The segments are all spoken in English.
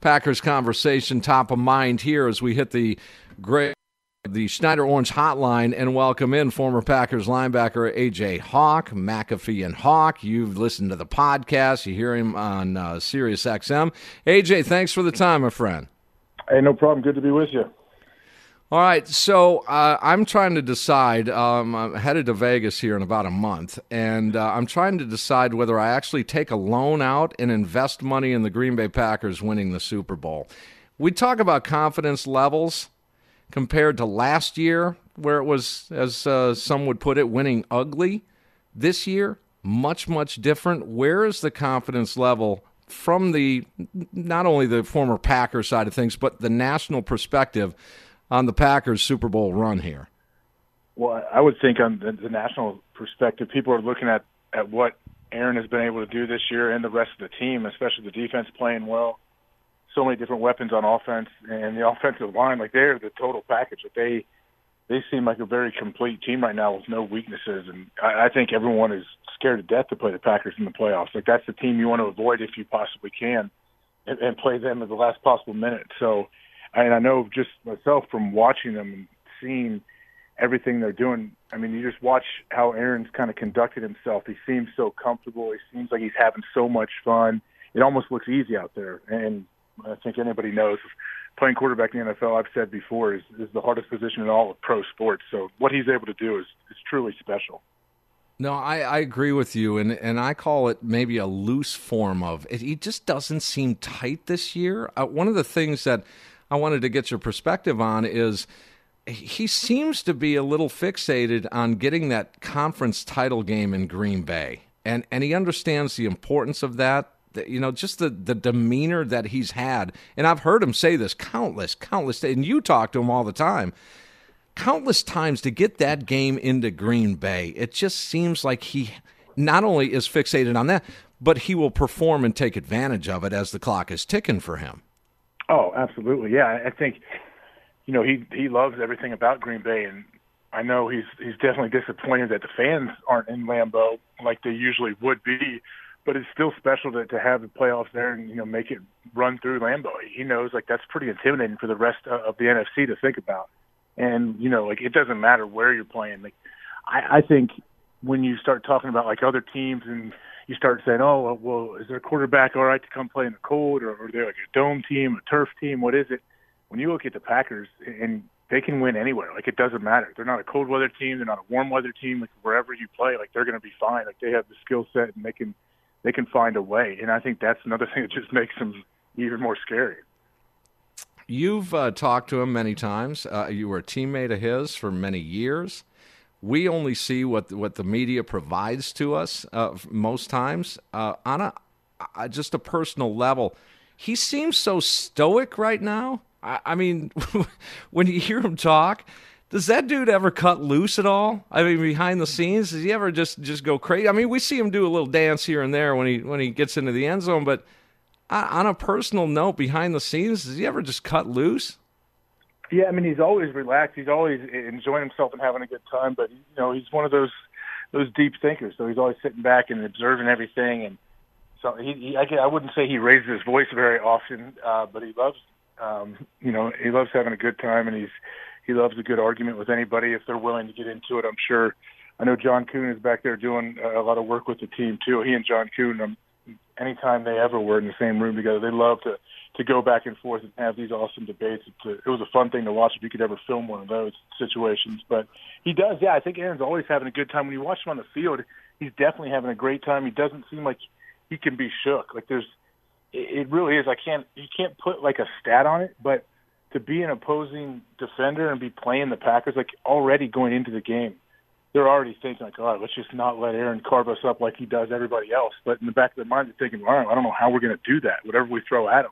Packers conversation top of mind here as we hit the Schneider Orange hotline and welcome in former Packers linebacker A.J. Hawk, McAfee and Hawk. You've listened to the podcast. You hear him on SiriusXM. A.J., thanks for the time, my friend. Hey, no problem. Good to be with you. All right, so I'm trying to decide. I'm headed to Vegas here in about a month, and I'm trying to decide whether I actually take a loan out and invest money in the Green Bay Packers winning the Super Bowl. We talk about confidence levels compared to last year, where it was, as some would put it, winning ugly. This year, much, much different. Where is the confidence level from the not only the former Packer side of things, but the national perspective on the Packers' Super Bowl run here? Well, I would think on the national perspective, people are looking at what Aaron has been able to do this year and the rest of the team, especially the defense playing well. So many different weapons on offense and the offensive line. Like, they're the total package. But they seem like a very complete team right now with no weaknesses. And I think everyone is scared to death to play the Packers in the playoffs. Like, that's the team you want to avoid if you possibly can and play them at the last possible minute. So, and I know just myself from watching them and seeing everything they're doing, I mean, you just watch how Aaron's kind of conducted himself. He seems so comfortable. He seems like he's having so much fun. It almost looks easy out there. And I think anybody knows playing quarterback in the NFL, I've said before, is the hardest position in all of pro sports. So what he's able to do is truly special. No, I agree with you, and I call it maybe a loose form of it. He just doesn't seem tight this year. One of the things that I wanted to get your perspective on is he seems to be a little fixated on getting that conference title game in Green Bay. And he understands the importance of that, you know, just the demeanor that he's had. And I've heard him say this countless, and you talk to him all the time, countless times to get that game into Green Bay. It just seems like he not only is fixated on that, but he will perform and take advantage of it as the clock is ticking for him. Oh, absolutely. Yeah, I think, you know, he loves everything about Green Bay, and I know he's definitely disappointed that the fans aren't in Lambeau like they usually would be, but it's still special to have the playoffs there and, you know, make it run through Lambeau. He knows, like, that's pretty intimidating for the rest of the NFC to think about. And, you know, like, it doesn't matter where you're playing. Like, I think when you start talking about, like, other teams and you start saying, oh, well, is their quarterback all right to come play in the cold? Or are they like a dome team, a turf team? What is it? When you look at the Packers, and they can win anywhere. Like, it doesn't matter. They're not a cold-weather team. They're not a warm-weather team. Like, wherever you play, like, they're going to be fine. Like, they have the skill set, and they can find a way. And I think that's another thing that just makes them even more scary. You've talked to him many times. You were a teammate of his for many years. We only see what the media provides to us most times. On a just a personal level, he seems so stoic right now. I mean, when you hear him talk, does that dude ever cut loose at all? I mean, behind the scenes, does he ever just go crazy? I mean, we see him do a little dance here and there when he gets into the end zone, but on a personal note, behind the scenes, does he ever just cut loose? Yeah, I mean, he's always relaxed. He's always enjoying himself and having a good time. But, you know, he's one of those deep thinkers. So he's always sitting back and observing everything. And so I wouldn't say he raises his voice very often, but he loves, you know, he loves having a good time, and he loves a good argument with anybody if they're willing to get into it. I'm sure. I know John Coon is back there doing a lot of work with the team too. He and John Coon, anytime they ever were in the same room together, they love to go back and forth and have these awesome debates. It was a fun thing to watch if you could ever film one of those situations. But he does, yeah, I think Aaron's always having a good time. When you watch him on the field, he's definitely having a great time. He doesn't seem like he can be shook. Like, it really is. You can't put like a stat on it, but to be an opposing defender and be playing the Packers, like, already going into the game, they're already thinking, like, all right, let's just not let Aaron carve us up like he does everybody else. But in the back of their mind, they're thinking, all right, I don't know how we're going to do that, whatever we throw at him.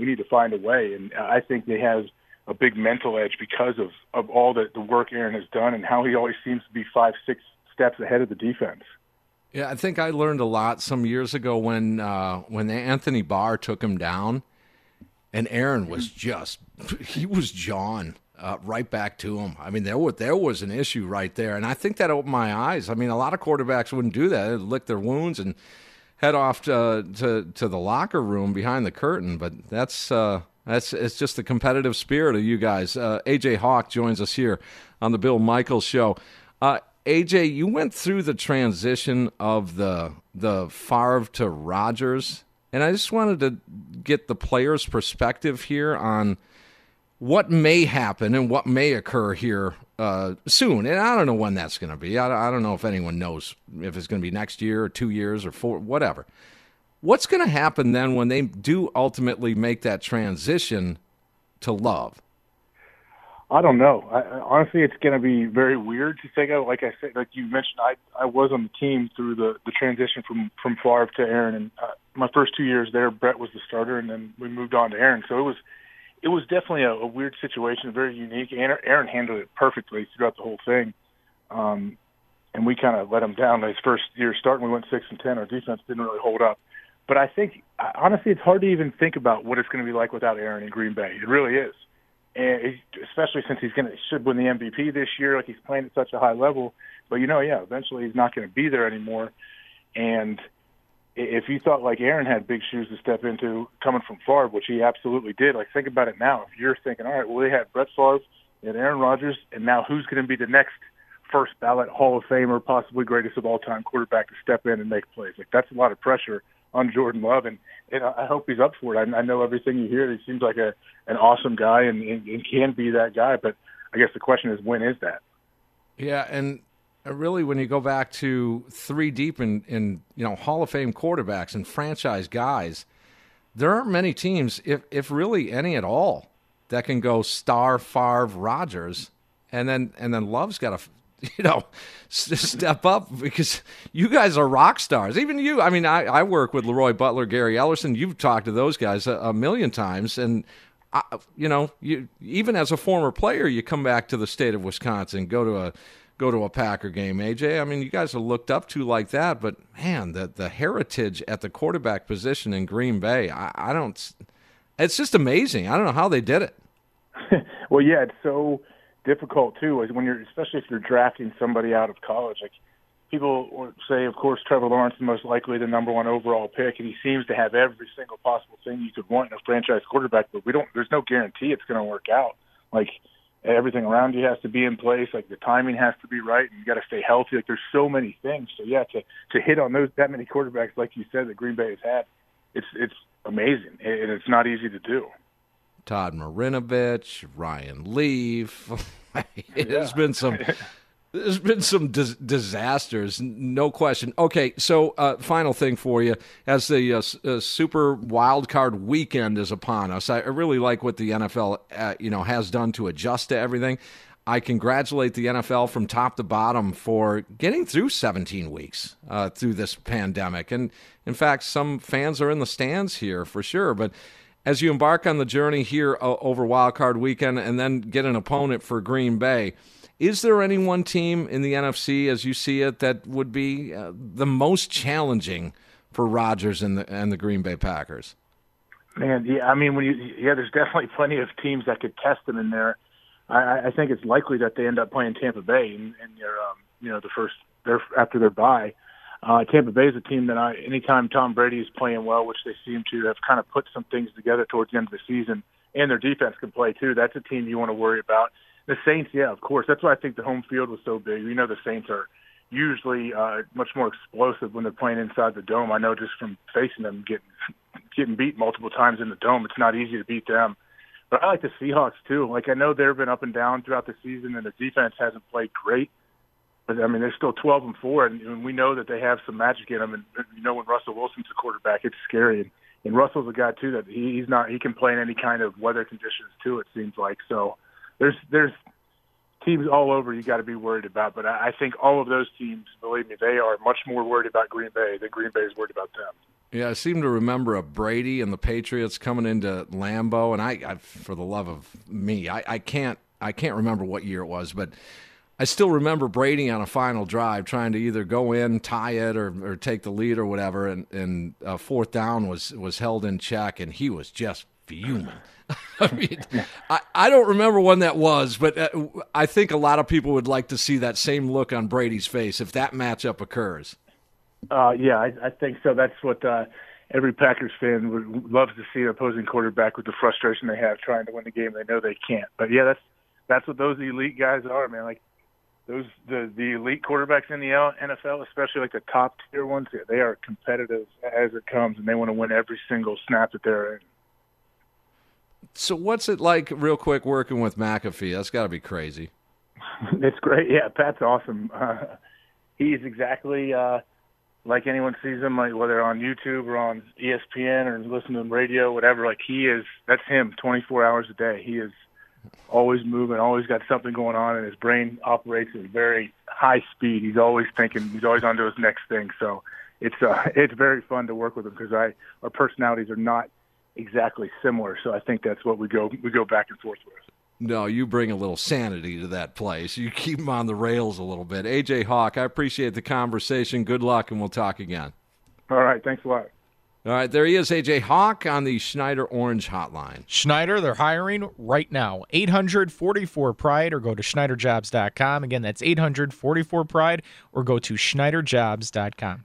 we need to find a way. And I think they have a big mental edge because of all the work Aaron has done and how he always seems to be 5-6 steps ahead of the defense. Yeah, I think I learned a lot some years ago when Anthony Barr took him down, and Aaron was John right back to him. I mean, there was an issue right there, and I think that opened my eyes. I mean, a lot of quarterbacks wouldn't do that; they'd lick their wounds and head off to the locker room behind the curtain. But that's it's just the competitive spirit of you guys. A.J. Hawk joins us here on the Bill Michaels Show. AJ, you went through the transition of the Favre to Rodgers, and I just wanted to get the player's perspective here on what may happen and what may occur here soon. And I don't know when that's going to be. I don't know if anyone knows if it's going to be next year or 2 years or 4, whatever. What's going to happen then when they do ultimately make that transition to Love? I don't know. Honestly, it's going to be very weird to think of. Like I said, like you mentioned, I was on the team through the transition from Favre to Aaron, and my first 2 years there, Brett was the starter, and then we moved on to Aaron. So it was definitely a weird situation, very unique. Aaron handled it perfectly throughout the whole thing, and we kind of let him down his first year starting. We went 6-10. Our defense didn't really hold up. But I think, honestly, it's hard to even think about what it's going to be like without Aaron in Green Bay. It really is. And especially since he should win the MVP this year, like he's playing at such a high level. But eventually he's not going to be there anymore. And if you thought like Aaron had big shoes to step into coming from Favre, which he absolutely did, like think about it now. If you're thinking, all right, well they had Brett Favre and Aaron Rodgers, and now who's going to be the next first ballot Hall of Famer, possibly greatest of all time quarterback to step in and make plays? Like that's a lot of pressure on Jordan Love, and I hope he's up for it. I know everything you hear, he seems like an awesome guy and can be that guy, but I guess the question is, when is that? Yeah, and really when you go back to three deep in Hall of Fame quarterbacks and franchise guys, there aren't many teams, if really any at all, that can go Star, Favre, Rodgers, and then Love's got a step up, because you guys are rock stars. Even you. I mean, I work with Leroy Butler, Gary Ellerson. You've talked to those guys a million times. And, you even as a former player, you come back to the state of Wisconsin, go to a Packer game, AJ. I mean, you guys are looked up to like that. But, man, the heritage at the quarterback position in Green Bay, I don't – it's just amazing. I don't know how they did it. Well, yeah, it's so – difficult too is when you're, especially if you're drafting somebody out of college. Like people say, of course, Trevor Lawrence is most likely the number one overall pick, and he seems to have every single possible thing you could want in a franchise quarterback. But there's no guarantee it's going to work out. Like everything around you has to be in place. Like the timing has to be right, and you got to stay healthy. Like there's so many things. So yeah, to hit on that many quarterbacks, like you said, that Green Bay has had, it's amazing, and it's not easy to do. Todd Marinovich, Ryan Leaf. There's been some disasters, no question. Okay, so final thing for you. As the Super Wild Card Weekend is upon us, I really like what the NFL has done to adjust to everything. I congratulate the NFL from top to bottom for getting through 17 weeks through this pandemic. And, in fact, some fans are in the stands here for sure, but as you embark on the journey here over Wild Card Weekend and then get an opponent for Green Bay, is there any one team in the NFC, as you see it, that would be the most challenging for Rodgers and the Green Bay Packers? Man, yeah, I mean, there's definitely plenty of teams that could test them in there. I think it's likely that they end up playing Tampa Bay in their, after their bye. Tampa Bay is a team that anytime Tom Brady is playing well, which they seem to have kind of put some things together towards the end of the season, and their defense can play too, that's a team you want to worry about. The Saints, yeah, of course. That's why I think the home field was so big. The Saints are usually much more explosive when they're playing inside the dome. I know just from facing them, getting beat multiple times in the dome, it's not easy to beat them. But I like the Seahawks too. Like I know they've been up and down throughout the season, and their defense hasn't played great. I mean, they're still 12-4, and we know that they have some magic in them. And when Russell Wilson's a quarterback, it's scary. And Russell's a guy too that he can play in any kind of weather conditions too. It seems like so. There's teams all over you got to be worried about. But I think all of those teams, believe me, they are much more worried about Green Bay than Green Bay is worried about them. Yeah, I seem to remember a Brady and the Patriots coming into Lambeau, and I for the love of me, I can't remember what year it was, but I still remember Brady on a final drive trying to either go in, tie it, or take the lead or whatever, and fourth down was held in check, and he was just fuming. I mean, I don't remember when that was, but I think a lot of people would like to see that same look on Brady's face if that matchup occurs. Yeah, I think so. That's what every Packers fan would love to see, an opposing quarterback with the frustration they have trying to win the game. They know they can't. But, yeah, that's what those elite guys are, man. Like, those the elite quarterbacks in the NFL, especially like the top-tier ones, they are competitive as it comes, and they want to win every single snap that they're in. So what's it like, real quick, working with McAfee? That's got to be crazy. It's great. Yeah, Pat's awesome. He's exactly like anyone sees him, like whether on YouTube or on ESPN or listening to him radio, whatever. Like he is, that's him 24 hours a day. He is always moving, always got something going on, and his brain operates at very high speed. He's always thinking, he's always on to his next thing. So it's very fun to work with him because our personalities are not exactly similar. So I think that's what we go back and forth with. No, you bring a little sanity to that place. You keep him on the rails a little bit. A.J. Hawk, I appreciate the conversation. Good luck, and we'll talk again. All right, thanks a lot. All right, there he is, A.J. Hawk on the Schneider Orange Hotline. Schneider, they're hiring right now. 800-44-PRIDE or go to SchneiderJobs.com. Again, that's 800-44-PRIDE or go to SchneiderJobs.com.